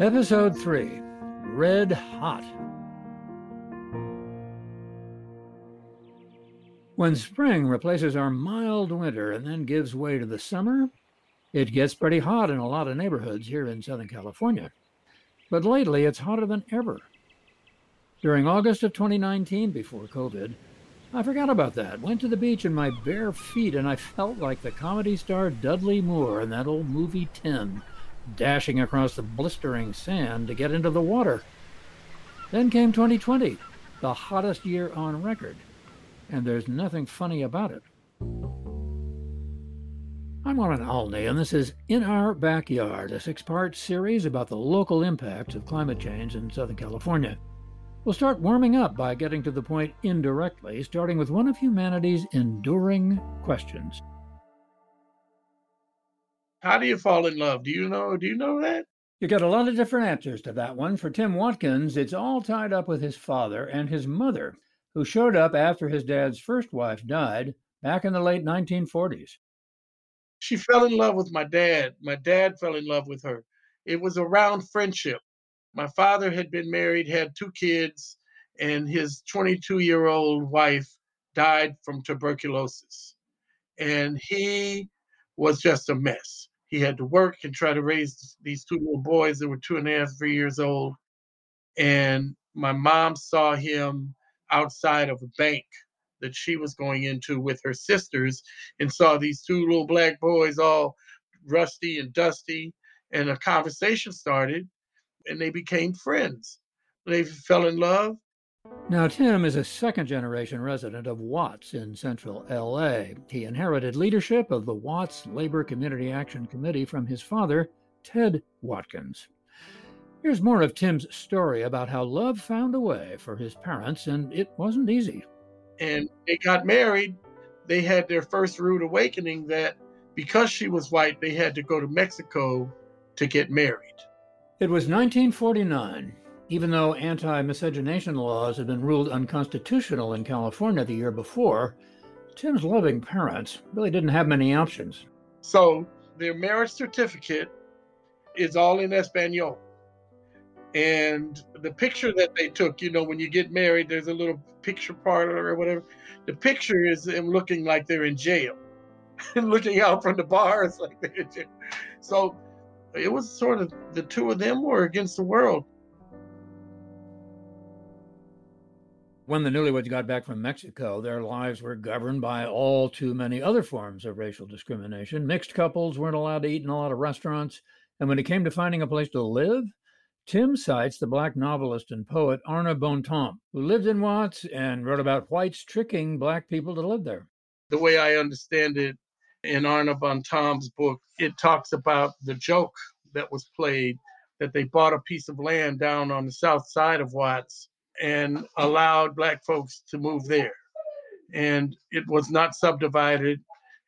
Episode 3, Red Hot. When spring replaces our mild winter and then gives way to the summer, it gets pretty hot in a lot of neighborhoods here in Southern California. But lately, it's hotter than ever. During August of 2019, before COVID, I forgot about that. Went to the beach in my bare feet, and I felt like the comedy star Dudley Moore in that old movie, Tim, dashing across the blistering sand to get into the water. Then came 2020, the hottest year on record, and there's nothing funny about it. I'm Ron Alney, and this is In Our Backyard, a six-part series about the local impacts of climate change in Southern California. We'll start warming up by getting to the point indirectly, starting with one of humanity's enduring questions. How do you fall in love? Do you know that? You get a lot of different answers to that one. For Tim Watkins, it's all tied up with his father and his mother, who showed up after his dad's first wife died back in the late 1940s. She fell in love with my dad. My dad fell in love with her. It was around friendship. My father had been married, had two kids, and his 22-year-old wife died from tuberculosis. And he was just a mess. He had to work and try to raise these two little boys that were 2.5, 3 years old. And my mom saw him outside of a bank that she was going into with her sisters and saw these two little black boys all rusty and dusty. And a conversation started and they became friends. They fell in love. Now, Tim is a second-generation resident of Watts in central LA. He inherited leadership of the Watts Labor Community Action Committee from his father, Ted Watkins. Here's more of Tim's story about how love found a way for his parents, and it wasn't easy. And they got married. They had their first rude awakening that because she was white, they had to go to Mexico to get married. It was 1949. Even though anti-miscegenation laws had been ruled unconstitutional in California the year before, Tim's loving parents really didn't have many options. So their marriage certificate is all in Espanol. And the picture that they took, when you get married, there's a little picture parlor or whatever. The picture is them looking like they're in jail and looking out from the bars like they're in jail. So it was sort of the two of them were against the world. When the newlyweds got back from Mexico, their lives were governed by all too many other forms of racial discrimination. Mixed couples weren't allowed to eat in a lot of restaurants. And when it came to finding a place to live, Tim cites the black novelist and poet Arna Bontemps, who lived in Watts and wrote about whites tricking black people to live there. The way I understand it, in Arna Bontemps' book, it talks about the joke that was played, that they bought a piece of land down on the south side of Watts and allowed black folks to move there. And it was not subdivided.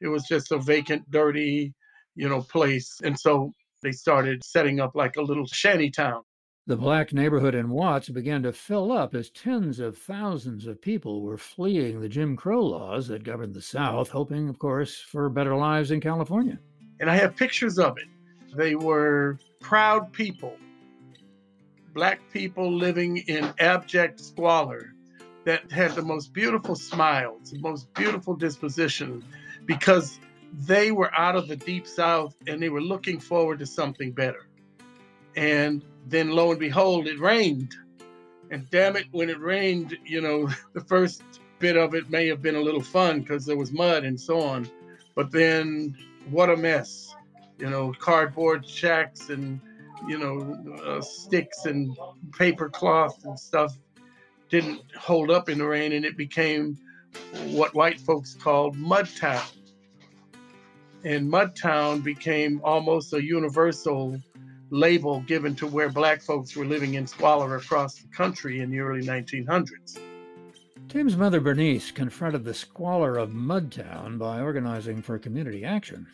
It was just a vacant, dirty, place. And so they started setting up like a little shanty town. The black neighborhood in Watts began to fill up as tens of thousands of people were fleeing the Jim Crow laws that governed the South, hoping, of course, for better lives in California. And I have pictures of it. They were proud people. Black people living in abject squalor that had the most beautiful smiles, the most beautiful disposition, because they were out of the Deep South and they were looking forward to something better. And then lo and behold, it rained. And damn it, when it rained, the first bit of it may have been a little fun because there was mud and so on. But then what a mess, cardboard shacks and sticks and paper cloth and stuff didn't hold up in the rain, and it became what white folks called Mudtown. And Mudtown became almost a universal label given to where black folks were living in squalor across the country in the early 1900s. Tim's mother, Bernice, confronted the squalor of Mudtown by organizing for community action.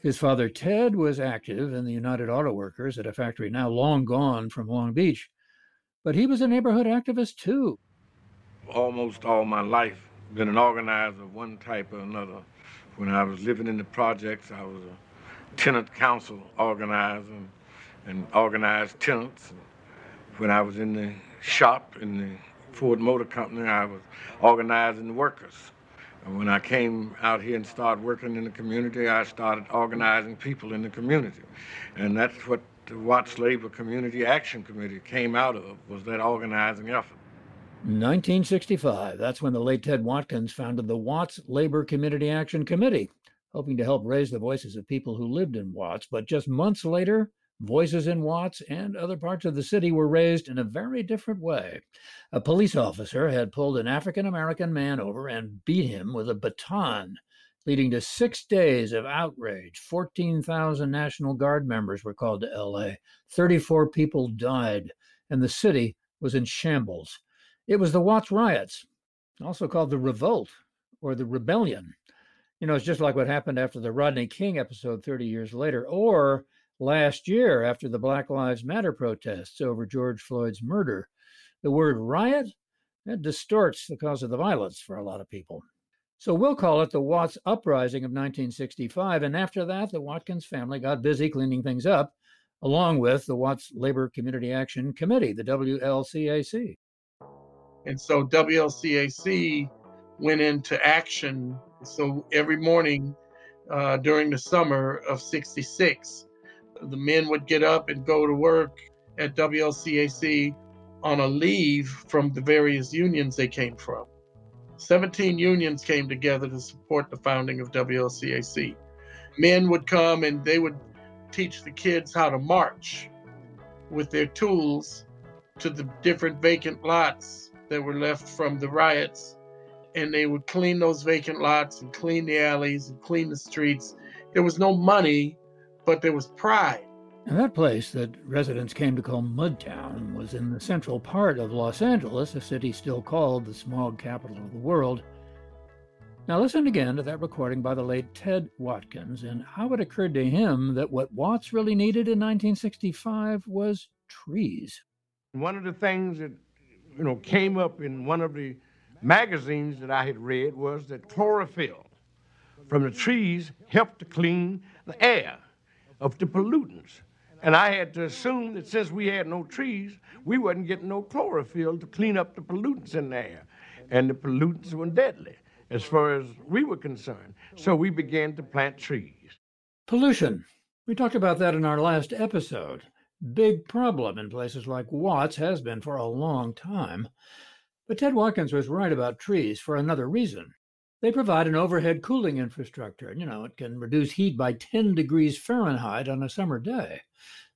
His father, Ted, was active in the United Auto Workers at a factory now long gone from Long Beach. But he was a neighborhood activist, too. Almost all my life, been an organizer of one type or another. When I was living in the projects, I was a tenant council organizer. and organized tenants. When I was in the shop in the Ford Motor Company, I was organizing the workers. And when I came out here and started working in the community, I started organizing people in the community. And that's what the Watts Labor Community Action Committee came out of, was that organizing effort. 1965, that's when the late Ted Watkins founded the Watts Labor Community Action Committee, hoping to help raise the voices of people who lived in Watts. But just months later, voices in Watts and other parts of the city were raised in a very different way. A police officer had pulled an African-American man over and beat him with a baton, leading to 6 days of outrage. 14,000 National Guard members were called to LA. 34 people died, and the city was in shambles. It was the Watts riots, also called the revolt or the rebellion. You know, it's just like what happened after the Rodney King episode 30 years later, or last year, after the Black Lives Matter protests over George Floyd's murder. The word riot, that distorts the cause of the violence for a lot of people. So we'll call it the Watts Uprising of 1965. And after that, the Watkins family got busy cleaning things up, along with the Watts Labor Community Action Committee, the WLCAC. And so WLCAC went into action. So every morning during the summer of 66, the men would get up and go to work at WLCAC on a leave from the various unions they came from. 17 unions came together to support the founding of WLCAC. Men would come and they would teach the kids how to march with their tools to the different vacant lots that were left from the riots. And they would clean those vacant lots and clean the alleys and clean the streets. There was no money, but there was pride. And that place that residents came to call Mudtown was in the central part of Los Angeles, a city still called the smog capital of the world. Now listen again to that recording by the late Ted Watkins and how it occurred to him that what Watts really needed in 1965 was trees. One of the things that, you know, came up in one of the magazines that I had read was that chlorophyll from the trees helped to clean the air of the pollutants. And I had to assume that since we had no trees, we wasn't getting no chlorophyll to clean up the pollutants in the air. And the pollutants were deadly as far as we were concerned. So we began to plant trees. Pollution. We talked about that in our last episode. Big problem in places like Watts, has been for a long time. But Ted Watkins was right about trees for another reason. They provide an overhead cooling infrastructure, and, you know, it can reduce heat by 10 degrees Fahrenheit on a summer day.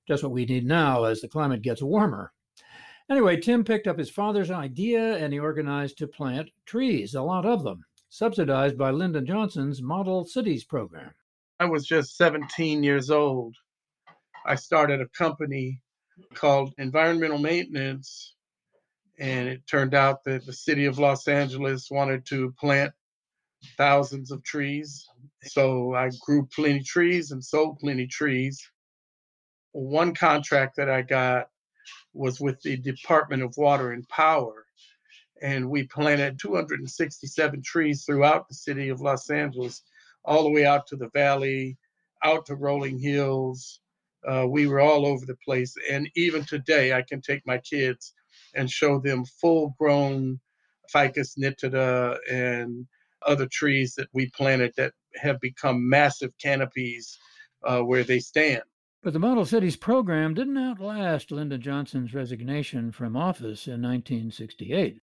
Just what we need now as the climate gets warmer. Anyway, Tim picked up his father's idea and he organized to plant trees, a lot of them, subsidized by Lyndon Johnson's Model Cities program. I was just 17 years old. I started a company called Environmental Maintenance, and it turned out that the city of Los Angeles wanted to plant thousands of trees. So I grew plenty trees and sold plenty trees. One contract that I got was with the Department of Water and Power, and we planted 267 trees throughout the city of Los Angeles, all the way out to the valley, out to rolling hills. We were all over the place. And even today, I can take my kids and show them full-grown ficus nitida and other trees that we planted that have become massive canopies where they stand. But the Model Cities program didn't outlast Lyndon Johnson's resignation from office in 1968.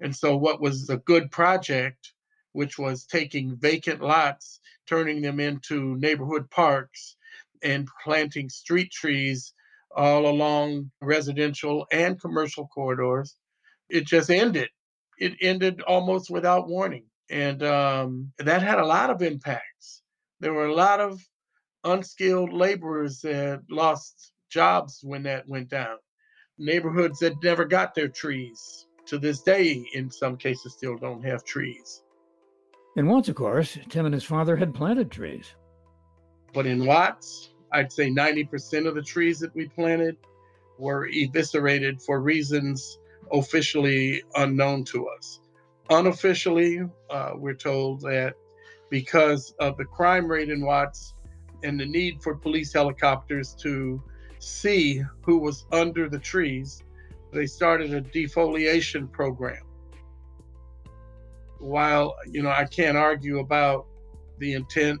And so what was a good project, which was taking vacant lots, turning them into neighborhood parks, and planting street trees all along residential and commercial corridors, it just ended. It ended almost without warning. And that had a lot of impacts. There were a lot of unskilled laborers that lost jobs when that went down. Neighborhoods that never got their trees to this day, in some cases, still don't have trees. And once, of course, Tim and his father had planted trees. But in Watts, I'd say 90% of the trees that we planted were eviscerated for reasons officially unknown to us. Unofficially, we're told that because of the crime rate in Watts and the need for police helicopters to see who was under the trees. They started a defoliation program. While, I can't argue about the intent,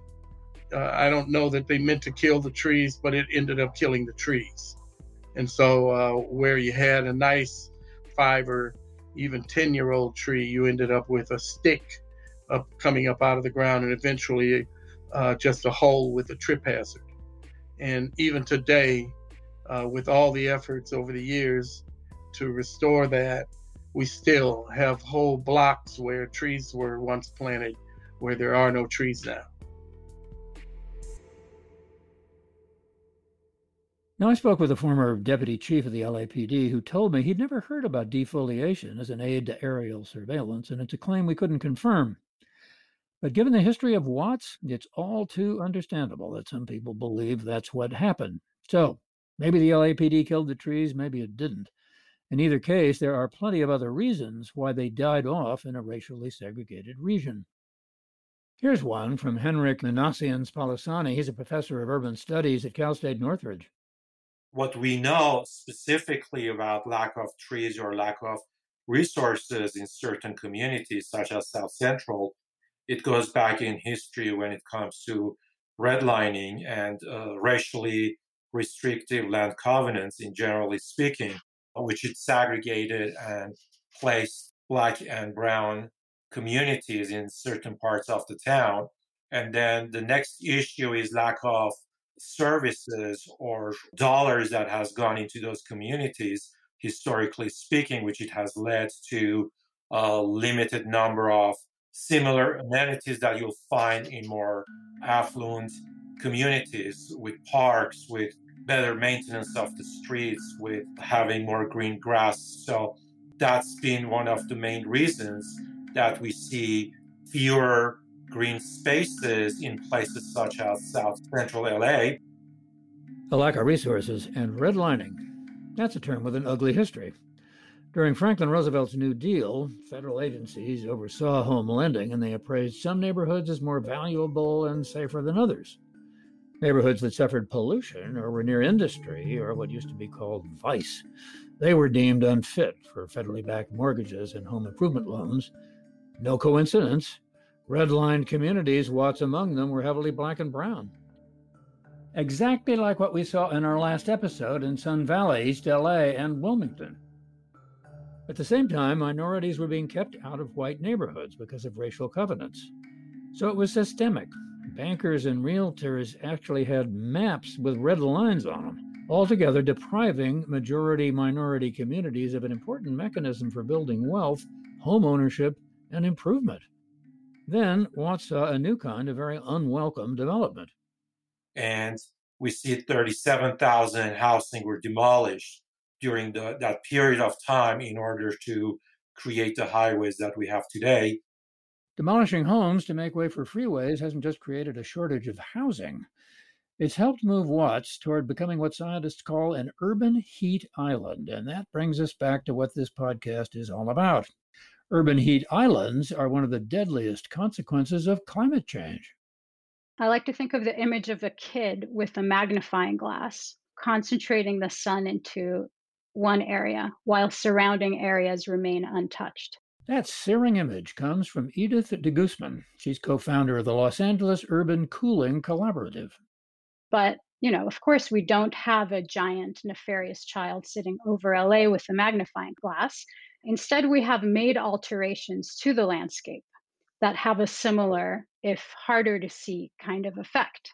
I don't know that they meant to kill the trees, but it ended up killing the trees. And so where you had a nice 5 or even 10-year-old tree, you ended up with a stick coming up out of the ground and eventually just a hole with a trip hazard. And even today, with all the efforts over the years to restore that, we still have whole blocks where trees were once planted, where there are no trees now. Now, I spoke with a former deputy chief of the LAPD who told me he'd never heard about defoliation as an aid to aerial surveillance, and it's a claim we couldn't confirm. But given the history of Watts, it's all too understandable that some people believe that's what happened. So maybe the LAPD killed the trees, maybe it didn't. In either case, there are plenty of other reasons why they died off in a racially segregated region. Here's one from Henrik Minasians Polisani. He's a professor of urban studies at Cal State Northridge. What we know specifically about lack of trees or lack of resources in certain communities, such as South Central, it goes back in history when it comes to redlining and racially restrictive land covenants, in generally speaking, which it segregated and placed Black and Brown communities in certain parts of the town. And then the next issue is lack of services or dollars that has gone into those communities, historically speaking, which it has led to a limited number of similar amenities that you'll find in more affluent communities, with parks, with better maintenance of the streets, with having more green grass. So that's been one of the main reasons that we see fewer green spaces in places such as South Central LA. A lack of resources and redlining. That's a term with an ugly history. During Franklin Roosevelt's New Deal, federal agencies oversaw home lending, and they appraised some neighborhoods as more valuable and safer than others. Neighborhoods that suffered pollution or were near industry or what used to be called vice, they were deemed unfit for federally backed mortgages and home improvement loans. No coincidence, redlined communities, Watts among them, were heavily Black and Brown. Exactly like what we saw in our last episode in Sun Valley, East LA, and Wilmington. At the same time, minorities were being kept out of white neighborhoods because of racial covenants. So it was systemic. Bankers and realtors actually had maps with red lines on them, altogether depriving majority-minority communities of an important mechanism for building wealth, home ownership, and improvement. Then Watts saw a new kind of very unwelcome development. And we see 37,000 housing were demolished during that period of time in order to create the highways that we have today. Demolishing homes to make way for freeways hasn't just created a shortage of housing. It's helped move Watts toward becoming what scientists call an urban heat island. And that brings us back to what this podcast is all about. Urban heat islands are one of the deadliest consequences of climate change. I like to think of the image of a kid with a magnifying glass, concentrating the sun into one area while surrounding areas remain untouched. That searing image comes from Edith de Guzman. She's co-founder of the Los Angeles Urban Cooling Collaborative. But, of course, we don't have a giant nefarious child sitting over LA with a magnifying glass. Instead, we have made alterations to the landscape that have a similar, if harder to see, kind of effect.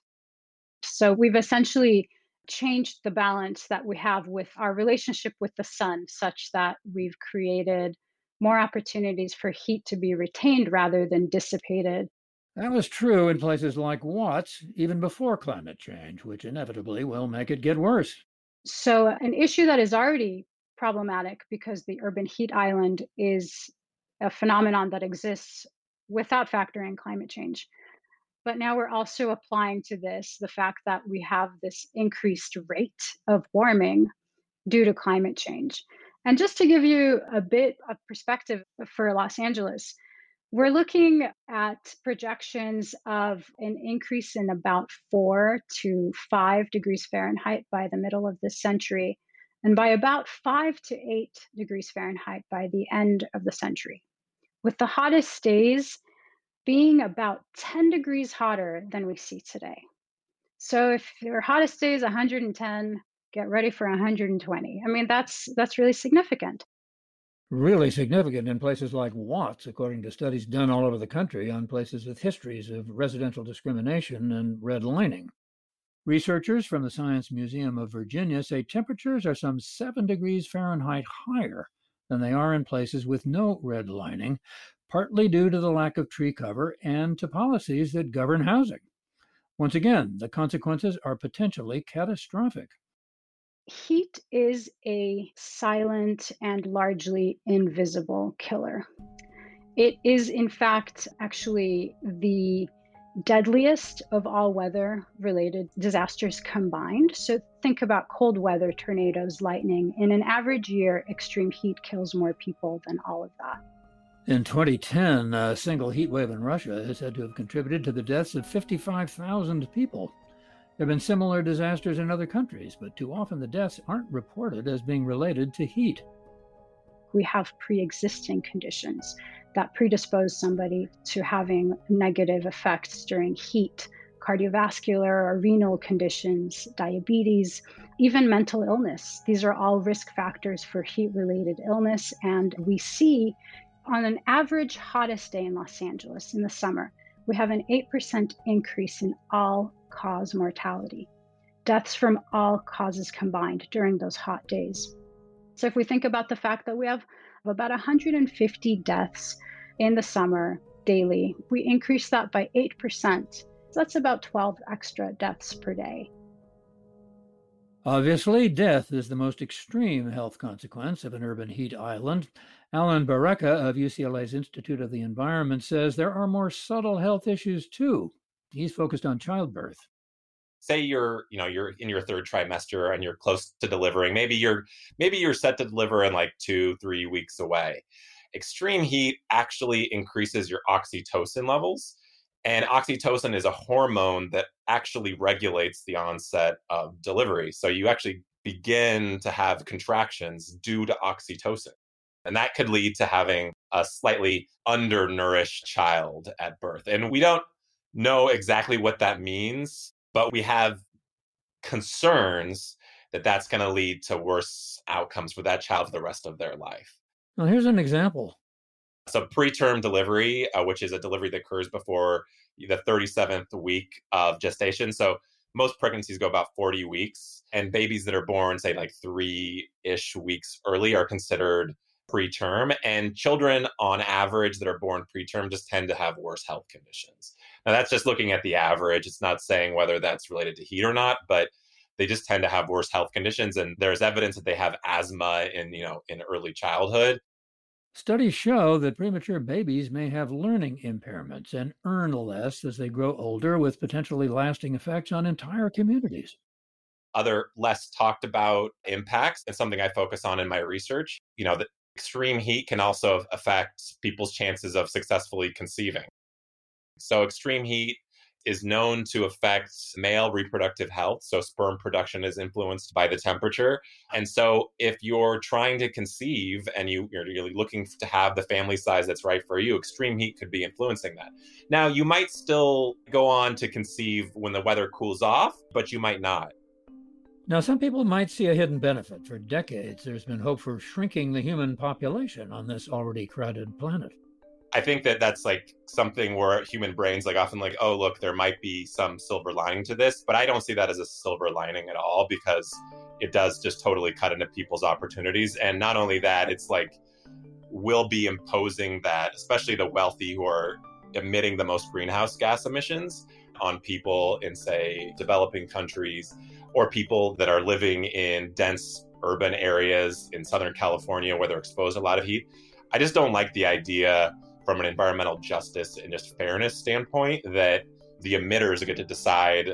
So we've essentially changed the balance that we have with our relationship with the sun, such that we've created more opportunities for heat to be retained rather than dissipated. That was true in places like Watts, even before climate change, which inevitably will make it get worse. So an issue that is already problematic because the urban heat island is a phenomenon that exists without factoring climate change. But now we're also applying to this the fact that we have this increased rate of warming due to climate change. And just to give you a bit of perspective for Los Angeles, We're looking at projections of an increase in about 4 to 5 degrees Fahrenheit by the middle of this century, and by about 5 to 8 degrees Fahrenheit by the end of the century, with the hottest days being about 10 degrees hotter than we see today. So if your hottest day is 110, get ready for 120. I mean, that's really significant. Really significant in places like Watts, according to studies done all over the country on places with histories of residential discrimination and redlining. Researchers from the Science Museum of Virginia say temperatures are some 7 degrees Fahrenheit higher than they are in places with no redlining, partly due to the lack of tree cover and to policies that govern housing. Once again, the consequences are potentially catastrophic. Heat is a silent and largely invisible killer. It is, in fact, actually the deadliest of all weather-related disasters combined. So think about cold weather, tornadoes, lightning. In an average year, extreme heat kills more people than all of that. In 2010, a single heat wave in Russia is said to have contributed to the deaths of 55,000 people. There have been similar disasters in other countries, but too often the deaths aren't reported as being related to heat. We have pre-existing conditions that predispose somebody to having negative effects during heat, cardiovascular or renal conditions, diabetes, even mental illness. These are all risk factors for heat-related illness, and we see on an average hottest day in Los Angeles in the summer, we have an 8% increase in all-cause mortality, deaths from all causes combined during those hot days. So if we think about the fact that we have about 150 deaths in the summer daily, we increase that by 8%. So that's about 12 extra deaths per day. Obviously, death is the most extreme health consequence of an urban heat island. Alan Barreca of UCLA's Institute of the Environment says there are more subtle health issues too. He's focused on childbirth. Say you're in your third trimester and you're close to delivering. Maybe you're set to deliver in like 2-3 weeks away. Extreme heat actually increases your oxytocin levels. And oxytocin is a hormone that actually regulates the onset of delivery. So you actually begin to have contractions due to oxytocin. And that could lead to having a slightly undernourished child at birth. And we don't know exactly what that means, but we have concerns that that's going to lead to worse outcomes for that child for the rest of their life. Now, here's an example. So preterm delivery, which is a delivery that occurs before the 37th week of gestation. So most pregnancies go about 40 weeks, and babies that are born, say, like 3-ish weeks early are considered preterm. And children, on average, that are born preterm just tend to have worse health conditions. Now, that's just looking at the average. It's not saying whether that's related to heat or not, but they just tend to have worse health conditions. And there's evidence that they have asthma in early childhood. Studies show that premature babies may have learning impairments and earn less as they grow older, with potentially lasting effects on entire communities. Other less talked about impacts, and something I focus on in my research, that extreme heat can also affect people's chances of successfully conceiving. So extreme heat is known to affect male reproductive health. So sperm production is influenced by the temperature. And so if you're trying to conceive and you're looking to have the family size that's right for you, extreme heat could be influencing that. Now, you might still go on to conceive when the weather cools off, but you might not. Now, some people might see a hidden benefit. For decades, there's been hope for shrinking the human population on this already crowded planet. I think that's like something where human brains often oh, look, there might be some silver lining to this, but I don't see that as a silver lining at all, because it does just totally cut into people's opportunities. And not only that, it's we'll be imposing that, especially the wealthy who are emitting the most greenhouse gas emissions, on people in, say, developing countries, or people that are living in dense urban areas in Southern California where they're exposed to a lot of heat. I just don't like the idea from an environmental justice and just fairness standpoint that the emitters get to decide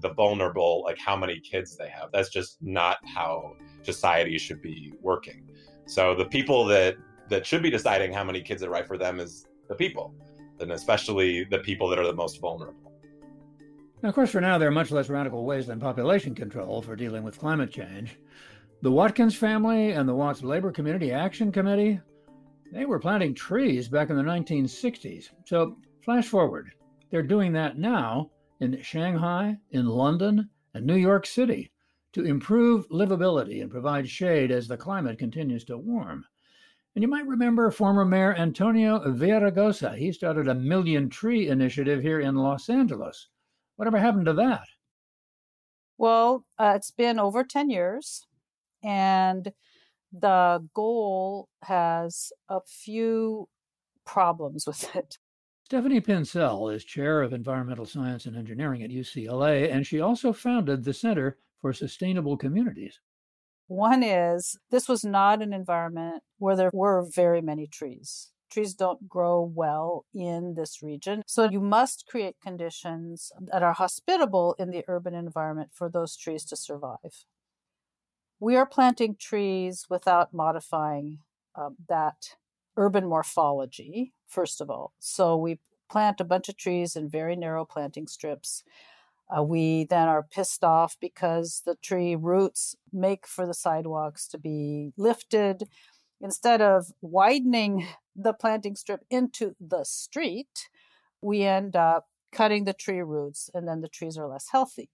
the vulnerable, how many kids they have. That's just not how society should be working. So the people that should be deciding how many kids are right for them is the people, and especially the people that are the most vulnerable. Now, of course, for now, there are much less radical ways than population control for dealing with climate change. The Watkins family and the Watts Labor Community Action Committee, they were planting trees back in the 1960s. So flash forward, they're doing that now in Shanghai, in London, and New York City to improve livability and provide shade as the climate continues to warm. And you might remember former Mayor Antonio Villaraigosa. He started a Million Tree Initiative here in Los Angeles. Whatever happened to that? Well, it's been over 10 years. And the goal has a few problems with it. Stephanie Pincetl is chair of environmental science and engineering at UCLA, and she also founded the Center for Sustainable Communities. One is, this was not an environment where there were very many trees. Trees don't grow well in this region. So you must create conditions that are hospitable in the urban environment for those trees to survive. We are planting trees without modifying that urban morphology, first of all. So we plant a bunch of trees in very narrow planting strips. We then are pissed off because the tree roots make for the sidewalks to be lifted. Instead of widening the planting strip into the street, we end up cutting the tree roots, and then the trees are less healthy.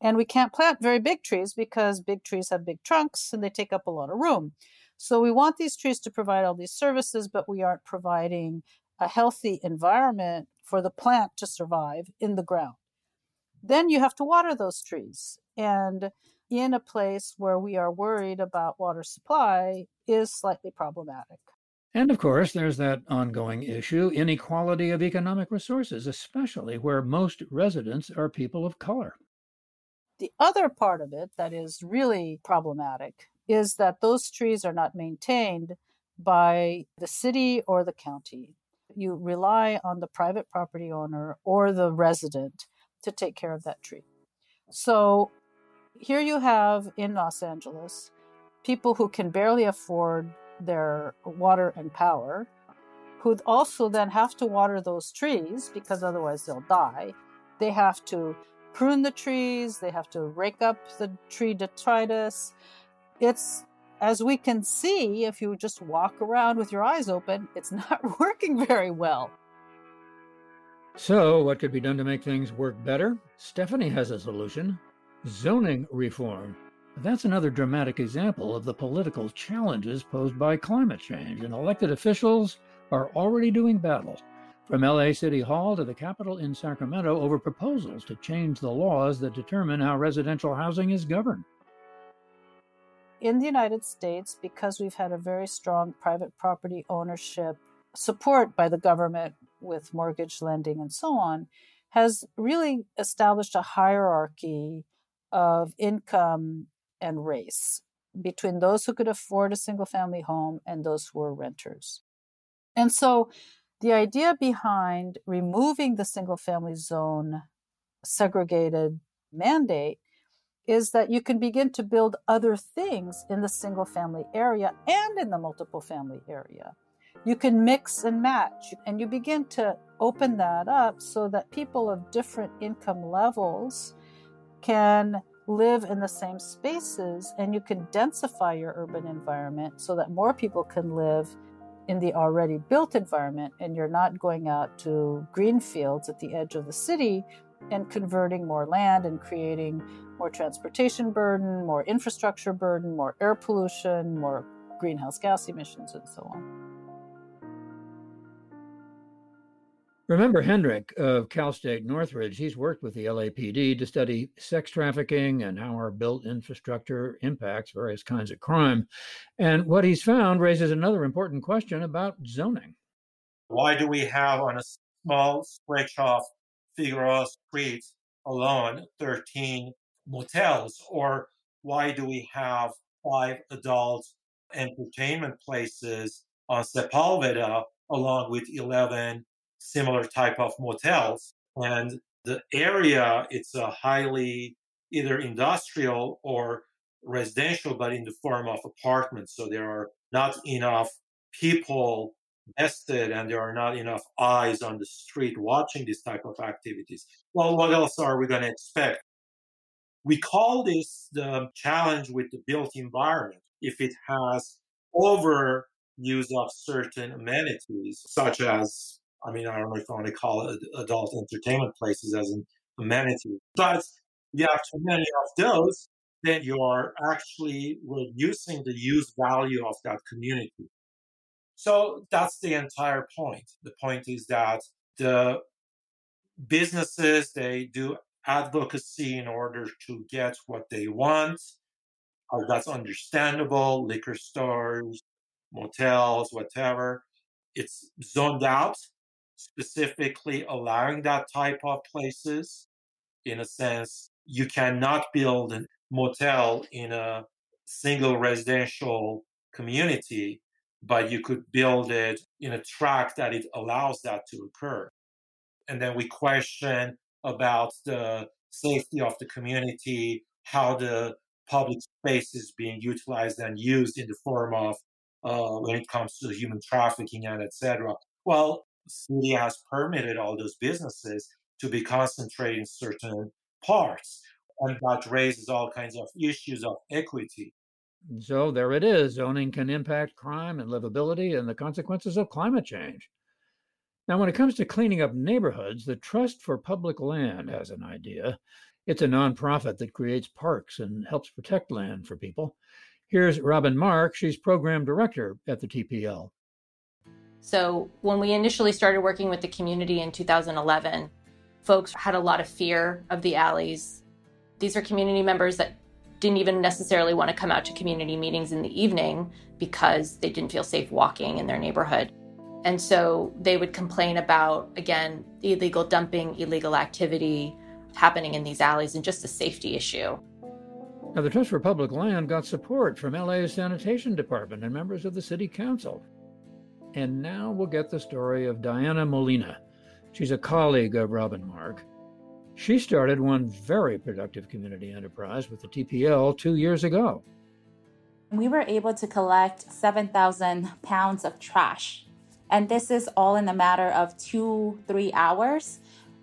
And we can't plant very big trees because big trees have big trunks and they take up a lot of room. So we want these trees to provide all these services, but we aren't providing a healthy environment for the plant to survive in the ground. Then you have to water those trees. And in a place where we are worried about water supply is slightly problematic. And of course, there's that ongoing issue, inequality of economic resources, especially where most residents are people of color. The other part of it that is really problematic is that those trees are not maintained by the city or the county. You rely on the private property owner or the resident to take care of that tree. So here you have in Los Angeles, people who can barely afford their water and power, who also then have to water those trees because otherwise they'll die. They have to prune the trees, they have to rake up the tree detritus. It's, as we can see, if you just walk around with your eyes open, it's not working very well. So what could be done to make things work better? Stephanie has a solution, zoning reform. That's another dramatic example of the political challenges posed by climate change, and elected officials are already doing battle. From LA City Hall to the Capitol in Sacramento over proposals to change the laws that determine how residential housing is governed. In the United States, because we've had a very strong private property ownership support by the government with mortgage lending and so on, has really established a hierarchy of income and race between those who could afford a single-family home and those who were renters. And so the idea behind removing the single-family zone segregated mandate is that you can begin to build other things in the single-family area and in the multiple-family area. You can mix and match, and you begin to open that up so that people of different income levels can live in the same spaces, and you can densify your urban environment so that more people can live in the already built environment, and you're not going out to green fields at the edge of the city and converting more land and creating more transportation burden, more infrastructure burden, more air pollution, more greenhouse gas emissions, and so on. Remember Henrik of Cal State Northridge. He's worked with the LAPD to study sex trafficking and how our built infrastructure impacts various kinds of crime. And what he's found raises another important question about zoning. Why do we have on a small stretch-off Figueroa Street alone 13 motels? Or why do we have 5 adult entertainment places on Sepulveda along with 11 similar type of motels? And the area, it's a highly either industrial or residential, but in the form of apartments. So there are not enough people nested and there are not enough eyes on the street watching these type of activities. Well, what else are we going to expect? We call this the challenge with the built environment if it has overuse of certain amenities, such as, I mean, I don't know if I want to call it adult entertainment places as an amenity, but you have too many of those, then you are actually reducing the use value of that community. So that's the entire point. The point is that the businesses, they do advocacy in order to get what they want. That's understandable. Liquor stores, motels, whatever. It's zoned out, specifically allowing that type of places. In a sense, you cannot build a motel in a single residential community, but you could build it in a tract that it allows that to occur. And then we question about the safety of the community, how the public space is being utilized and used in the form of when it comes to human trafficking and et cetera. Well, the city has permitted all those businesses to be concentrated in certain parts, and that raises all kinds of issues of equity. So there it is. Zoning can impact crime and livability and the consequences of climate change. Now, when it comes to cleaning up neighborhoods, the Trust for Public Land has an idea. It's a nonprofit that creates parks and helps protect land for people. Here's Robin Mark. She's program director at the TPL. So when we initially started working with the community in 2011, folks had a lot of fear of the alleys. These are community members that didn't even necessarily want to come out to community meetings in the evening because they didn't feel safe walking in their neighborhood. And so they would complain about, again, illegal dumping, illegal activity happening in these alleys and just a safety issue. Now, the Trust for Public Land got support from LA's Sanitation Department and members of the City Council. And now we'll get the story of Diana Molina. She's a colleague of Robin Mark. She started one very productive community enterprise with the TPL 2 years ago. We were able to collect 7,000 pounds of trash. And this is all in a matter of 2-3 hours.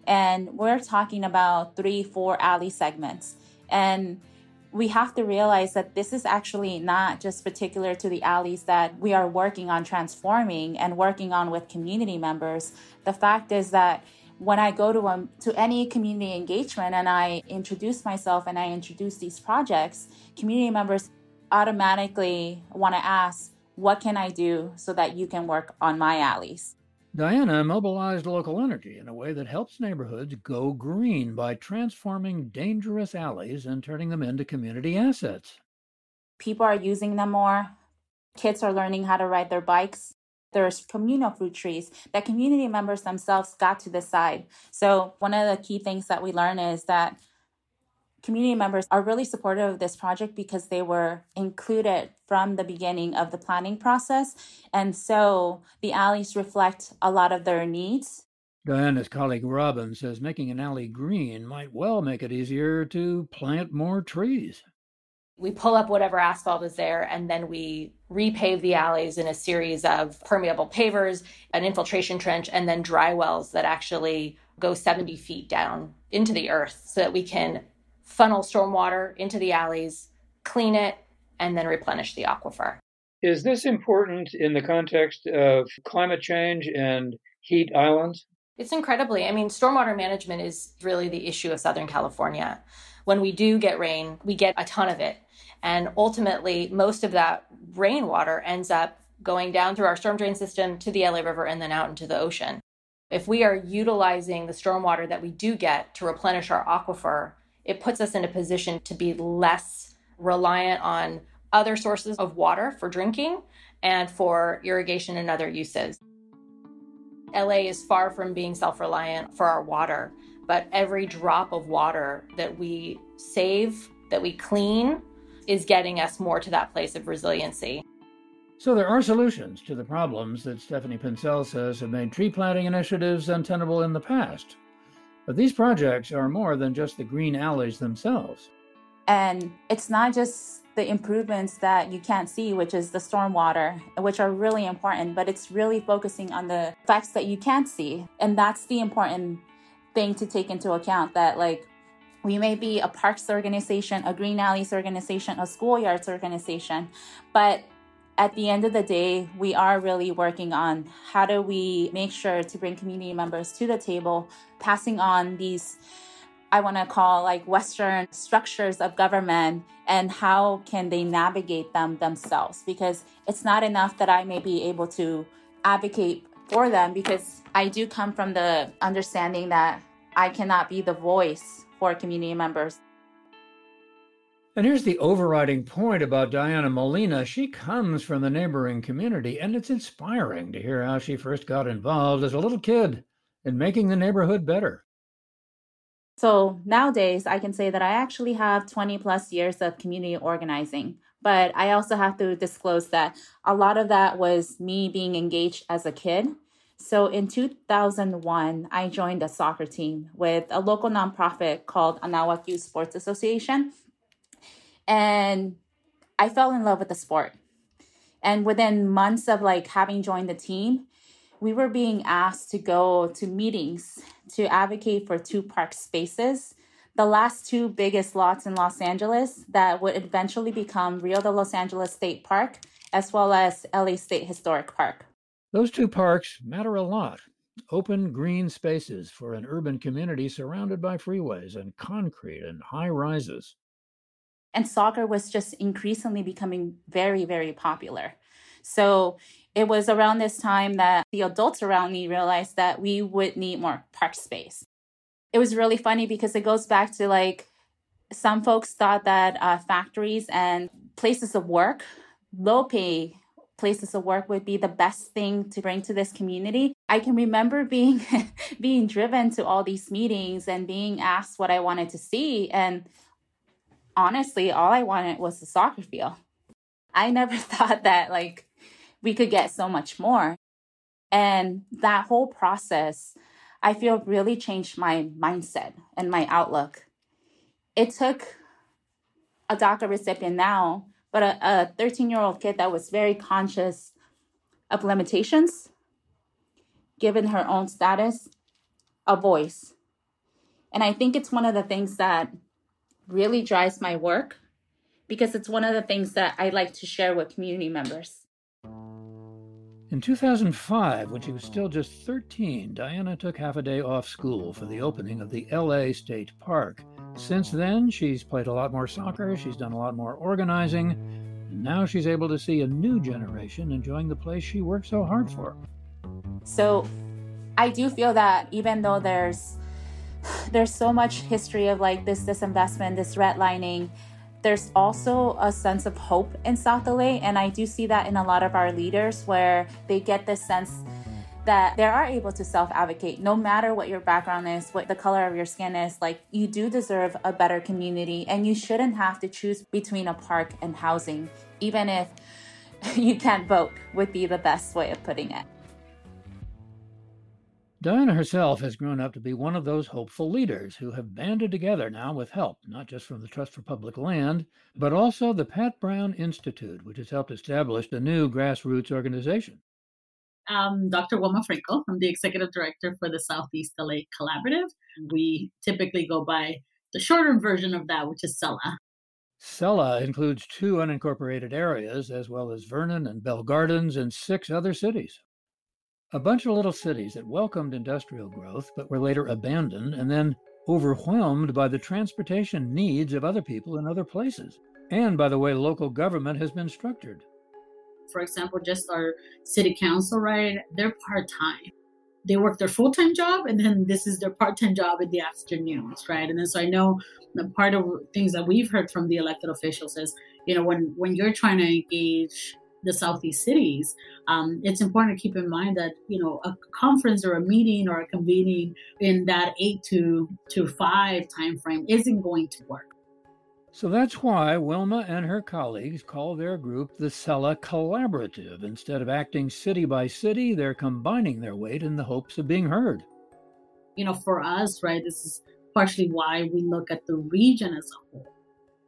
And we're talking about 3-4 alley segments. And we have to realize that this is actually not just particular to the alleys that we are working on transforming and working on with community members. The fact is that when I go to any community engagement and I introduce myself and I introduce these projects, community members automatically want to ask, what can I do so that you can work on my alleys? Diana mobilized local energy in a way that helps neighborhoods go green by transforming dangerous alleys and turning them into community assets. People are using them more. Kids are learning how to ride their bikes. There's communal fruit trees that community members themselves got to decide. So one of the key things that we learn is that community members are really supportive of this project because they were included from the beginning of the planning process. And so the alleys reflect a lot of their needs. Diana's colleague Robin says making an alley green might well make it easier to plant more trees. We pull up whatever asphalt is there, and then we repave the alleys in a series of permeable pavers, an infiltration trench, and then dry wells that actually go 70 feet down into the earth so that we can funnel stormwater into the alleys, clean it, and then replenish the aquifer. Is this important in the context of climate change and heat islands? It's incredibly. I mean, stormwater management is really the issue of Southern California. When we do get rain, we get a ton of it. And ultimately, most of that rainwater ends up going down through our storm drain system to the LA River and then out into the ocean. If we are utilizing the stormwater that we do get to replenish our aquifer, it puts us in a position to be less reliant on other sources of water for drinking and for irrigation and other uses. LA is far from being self-reliant for our water, but every drop of water that we save, that we clean, is getting us more to that place of resiliency. So there are solutions to the problems that Stephanie Pincetl says have made tree planting initiatives untenable in the past. But these projects are more than just the green alleys themselves. And it's not just the improvements that you can't see, which is the stormwater, which are really important, but it's really focusing on the facts that you can't see. And that's the important thing to take into account, that like we may be a parks organization, a green alleys organization, a schoolyards organization, but at the end of the day, we are really working on how do we make sure to bring community members to the table, passing on these, I want to call like Western structures of government, and how can they navigate them themselves? Because it's not enough that I may be able to advocate for them, because I do come from the understanding that I cannot be the voice for community members. And here's the overriding point about Diana Molina. She comes from the neighboring community, and it's inspiring to hear how she first got involved as a little kid in making the neighborhood better. So nowadays, I can say that I actually have 20 plus years of community organizing, but I also have to disclose that a lot of that was me being engaged as a kid. So in 2001, I joined a soccer team with a local nonprofit called Anahuac Youth Sports Association. And I fell in love with the sport. And within months of like having joined the team, we were being asked to go to meetings to advocate for 2 park spaces, the last 2 biggest lots in Los Angeles that would eventually become Rio de Los Angeles State Park, as well as LA State Historic Park. Those 2 parks matter a lot. Open green spaces for an urban community surrounded by freeways and concrete and high rises. And soccer was just increasingly becoming very, very popular. So it was around this time that the adults around me realized that we would need more park space. It was really funny because it goes back to like some folks thought that factories and places of work, low pay places of work, would be the best thing to bring to this community. I can remember being driven to all these meetings and being asked what I wanted to see, and honestly, all I wanted was the soccer field. I never thought that like we could get so much more. And that whole process, I feel, really changed my mindset and my outlook. It took a DACA recipient now, but a 13-year-old kid that was very conscious of limitations, given her own status, a voice. And I think it's one of the things that really drives my work, because it's one of the things that I like to share with community members. In 2005, when she was still just 13, Diana took half a day off school for the opening of the LA State Park. Since then, she's played a lot more soccer, she's done a lot more organizing, and now she's able to see a new generation enjoying the place she worked so hard for. So I do feel that even though there's so much history of like this disinvestment, this redlining, there's also a sense of hope in South LA. And I do see that in a lot of our leaders, where they get this sense that they are able to self-advocate, no matter what your background is, what the color of your skin is. Like, you do deserve a better community, and you shouldn't have to choose between a park and housing, even if you can't vote, would be the best way of putting it. Diana herself has grown up to be one of those hopeful leaders who have banded together now with help, not just from the Trust for Public Land, but also the Pat Brown Institute, which has helped establish the new grassroots organization. I'm Dr. Wilma Franco. I'm the Executive Director for the Southeast LA Collaborative. We typically go by the shorter version of that, which is SELA. SELA includes 2 unincorporated areas, as well as Vernon and Bell Gardens and 6 other cities. A bunch of little cities that welcomed industrial growth, but were later abandoned and then overwhelmed by the transportation needs of other people in other places, and by the way local government has been structured. For example, just our city council, right? They're part-time. They work their full-time job, and then this is their part-time job in the afternoons, right? And then so I know that part of things that we've heard from the elected officials is, you know, when you're trying to engage the Southeast cities, it's important to keep in mind that, you know, a conference or a meeting or a convening in that 8 to 5 time frame isn't going to work. So that's why Wilma and her colleagues call their group the SELA Collaborative. Instead of acting city by city, they're combining their weight in the hopes of being heard. You know, for us, right, this is partially why we look at the region as a whole.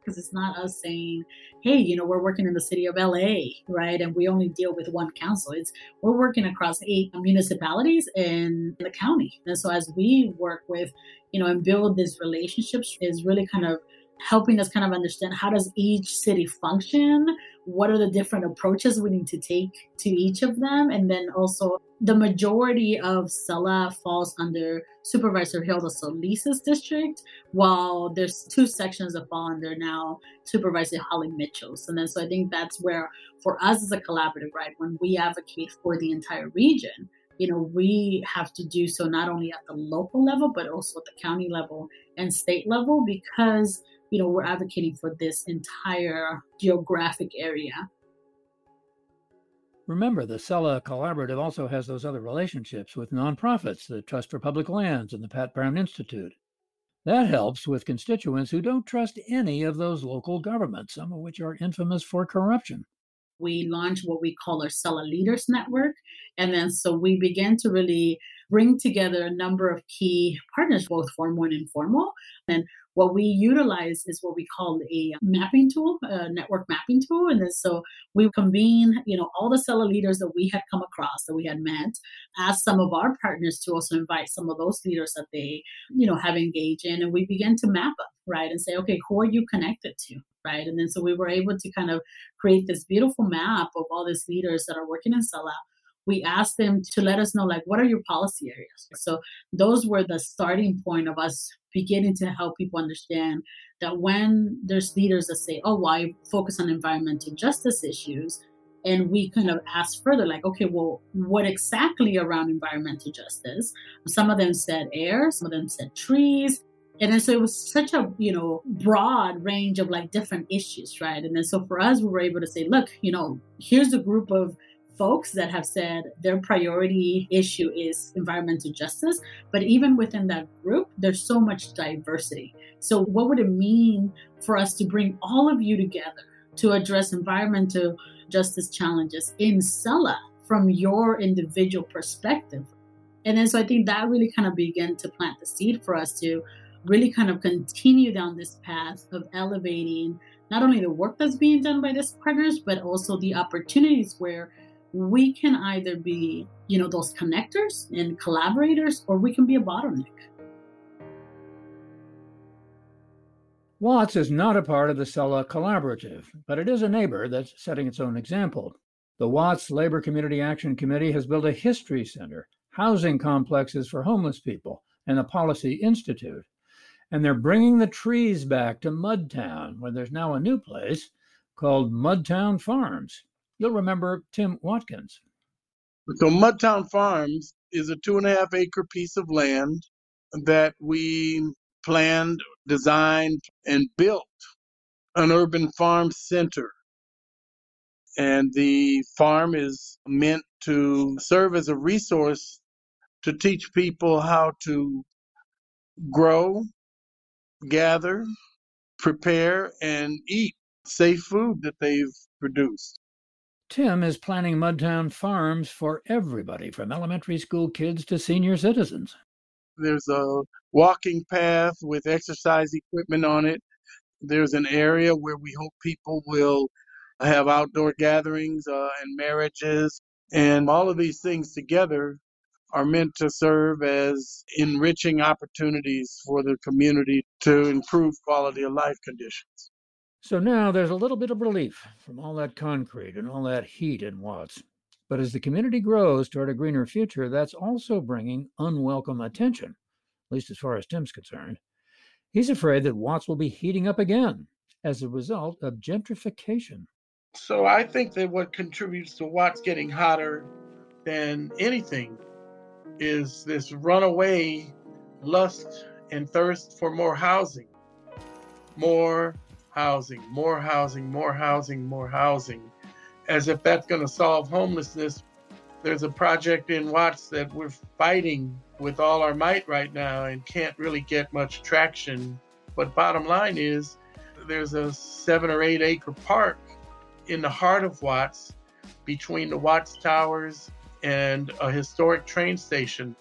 because it's not us saying, hey, you know, we're working in the city of LA, right? And we only deal with one council. We're working across 8 municipalities and the county. And so as we work with, you know, and build these relationships is really kind of helping us kind of understand how does each city function? What are the different approaches we need to take to each of them? And then also the majority of SELA falls under Supervisor Hill, the Solis's district, while there's 2 sections that fall under now Supervisor Holly Mitchell's. And then so I think that's where for us as a collaborative, right, when we advocate for the entire region, you know, we have to do so not only at the local level, but also at the county level and state level, because you know, we're advocating for this entire geographic area. Remember, the SELA Collaborative also has those other relationships with nonprofits, the Trust for Public Lands and the Pat Brown Institute. That helps with constituents who don't trust any of those local governments, some of which are infamous for corruption. We launched what we call our SELA Leaders Network. And then so we began to really bring together a number of key partners, both formal and informal. And what we utilize is what we call a mapping tool, a network mapping tool. And then so we convene, you know, all the SELA leaders that we had come across, that we had met, ask some of our partners to also invite some of those leaders that they, you know, have engaged in. And we began to map up, right, and say, okay, who are you connected to, right? And then so we were able to kind of create this beautiful map of all these leaders that are working in SELA. We asked them to let us know, like, what are your policy areas? So those were the starting point of us beginning to help people understand that when there's leaders that say, oh, well, I focus on environmental justice issues, and we kind of asked further, like, okay, well, what exactly around environmental justice? Some of them said air, some of them said trees. And then so it was such a, you know, broad range of like different issues, right? And then so for us, we were able to say, look, you know, here's a group of folks that have said their priority issue is environmental justice, but even within that group, there's so much diversity. So what would it mean for us to bring all of you together to address environmental justice challenges in SELA from your individual perspective? And then so I think that really kind of began to plant the seed for us to really kind of continue down this path of elevating not only the work that's being done by these partners, but also the opportunities where we can either be, you know, those connectors and collaborators, or we can be a bottleneck. Watts is not a part of the SELA Collaborative, but it is a neighbor that's setting its own example. The Watts Labor Community Action Committee has built a history center, housing complexes for homeless people, and a policy institute. And they're bringing the trees back to Mudtown, where there's now a new place called Mudtown Farms. You'll remember Tim Watkins. So Mudtown Farms is a 2.5 acre piece of land that we planned, designed, and built an urban farm center. And the farm is meant to serve as a resource to teach people how to grow, gather, prepare, and eat safe food that they've produced. Tim is planning Mudtown Farms for everybody, from elementary school kids to senior citizens. There's a walking path with exercise equipment on it. There's an area where we hope people will have outdoor gatherings and marriages. And all of these things together are meant to serve as enriching opportunities for the community to improve quality of life conditions. So now there's a little bit of relief from all that concrete and all that heat in Watts. But as the community grows toward a greener future, that's also bringing unwelcome attention, at least as far as Tim's concerned. He's afraid that Watts will be heating up again as a result of gentrification. So I think that what contributes to Watts getting hotter than anything is this runaway lust and thirst for more housing, more housing, as if that's going to solve homelessness. There's a project in Watts that we're fighting with all our might right now and can't really get much traction. But bottom line is there's a 7 or 8 acre park in the heart of Watts between the Watts Towers and a historic train station.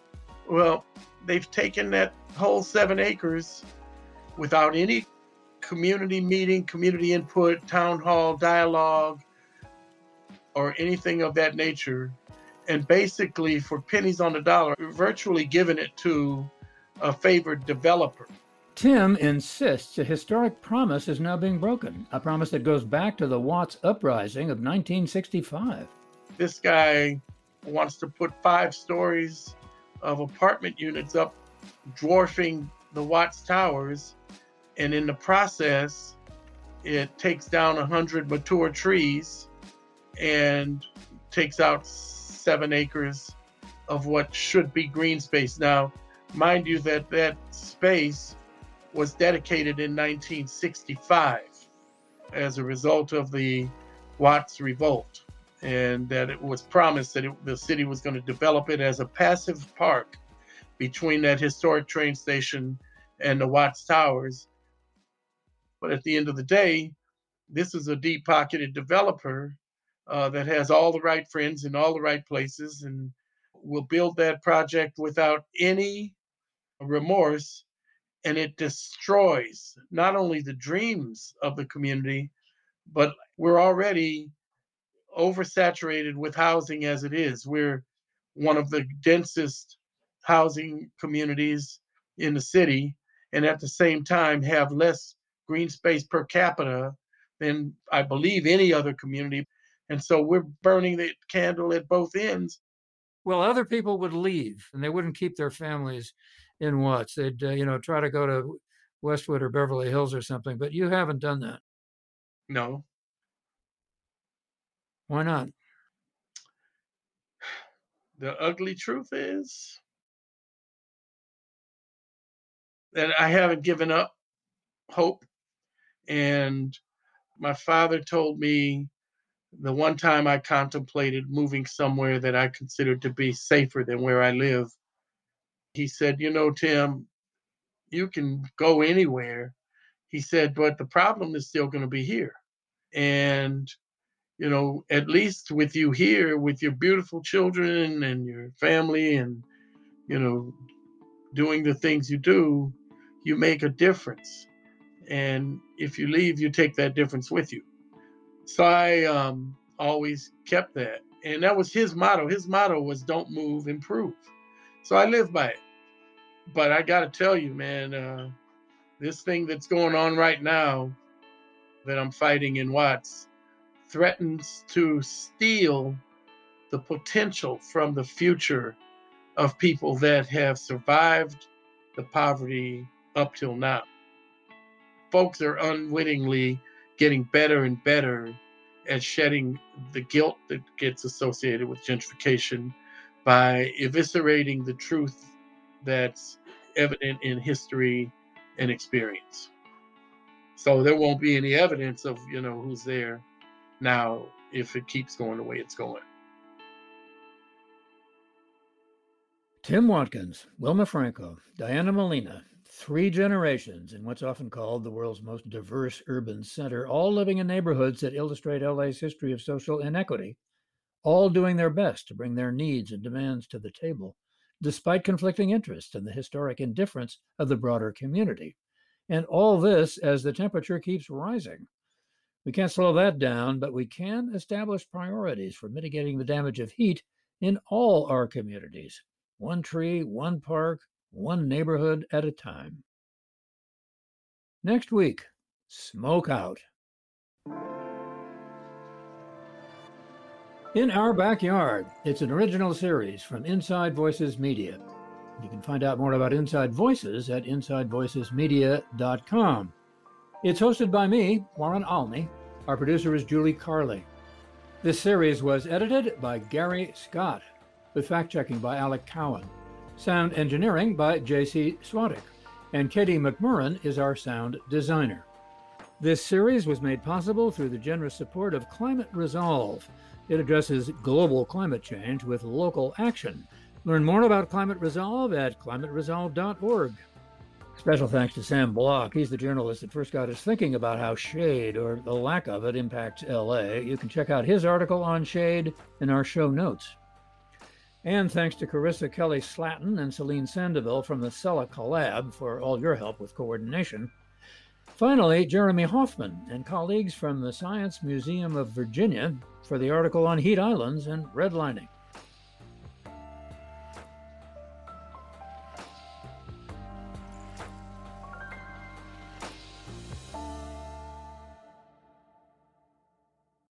Well, they've taken that whole 7 acres without any community meeting, community input, town hall, dialogue, or anything of that nature. And basically, for pennies on the dollar, we're virtually giving it to a favored developer. Tim insists a historic promise is now being broken, a promise that goes back to the Watts Uprising of 1965. This guy wants to put 5 stories of apartment units up, dwarfing the Watts Towers, and in the process, it takes down 100 mature trees and takes out 7 acres of what should be green space. Now, mind you, that space was dedicated in 1965 as a result of the Watts Revolt, and that it was promised that the city was going to develop it as a passive park between that historic train station and the Watts Towers. But at the end of the day, this is a deep-pocketed developer that has all the right friends in all the right places and will build that project without any remorse. And it destroys not only the dreams of the community, but we're already oversaturated with housing as it is. We're one of the densest housing communities in the city, and at the same time have less green space per capita than I believe any other community. And so we're burning the candle at both ends. Well, other people would leave and they wouldn't keep their families in Watts. They'd try to go to Westwood or Beverly Hills or something, but you haven't done that. No. Why not? The ugly truth is that I haven't given up hope. And my father told me the one time I contemplated moving somewhere that I considered to be safer than where I live, he said, Tim, you can go anywhere. He said, but the problem is still going to be here. And, at least with you here, with your beautiful children and your family and, doing the things you do, you make a difference. And if you leave, you take that difference with you. So I always kept that. And that was his motto. His motto was don't move, improve. So I live by it. But I got to tell you, man, this thing that's going on right now that I'm fighting in Watts threatens to steal the potential from the future of people that have survived the poverty up till now. Folks are unwittingly getting better and better at shedding the guilt that gets associated with gentrification by eviscerating the truth that's evident in history and experience. So there won't be any evidence of, who's there now if it keeps going the way it's going. Tim Watkins, Wilma Franco, Diana Molina, 3 generations in what's often called the world's most diverse urban center, all living in neighborhoods that illustrate LA's history of social inequity, all doing their best to bring their needs and demands to the table, despite conflicting interests and the historic indifference of the broader community. And all this as the temperature keeps rising. We can't slow that down, but we can establish priorities for mitigating the damage of heat in all our communities. 1 tree, 1 park, 1 neighborhood at a time. Next week, Smoke Out. In Our Backyard, it's an original series from Inside Voices Media. You can find out more about Inside Voices at insidevoicesmedia.com. It's hosted by me, Ron Alney. Our producer is Julie Carley. This series was edited by Gary Scott, with fact-checking by Alec Cowan. Sound engineering by J.C. Swadek, and Katie McMurran is our sound designer. This series was made possible through the generous support of Climate Resolve. It addresses global climate change with local action. Learn more about Climate Resolve at climateresolve.org. Special thanks to Sam Block. He's the journalist that first got us thinking about how shade, or the lack of it, impacts L.A. You can check out his article on shade in our show notes. And thanks to Carissa Kelly Slatton and Celine Sandoval from the CELA Collab for all your help with coordination. Finally, Jeremy Hoffman and colleagues from the Science Museum of Virginia for the article on heat islands and redlining.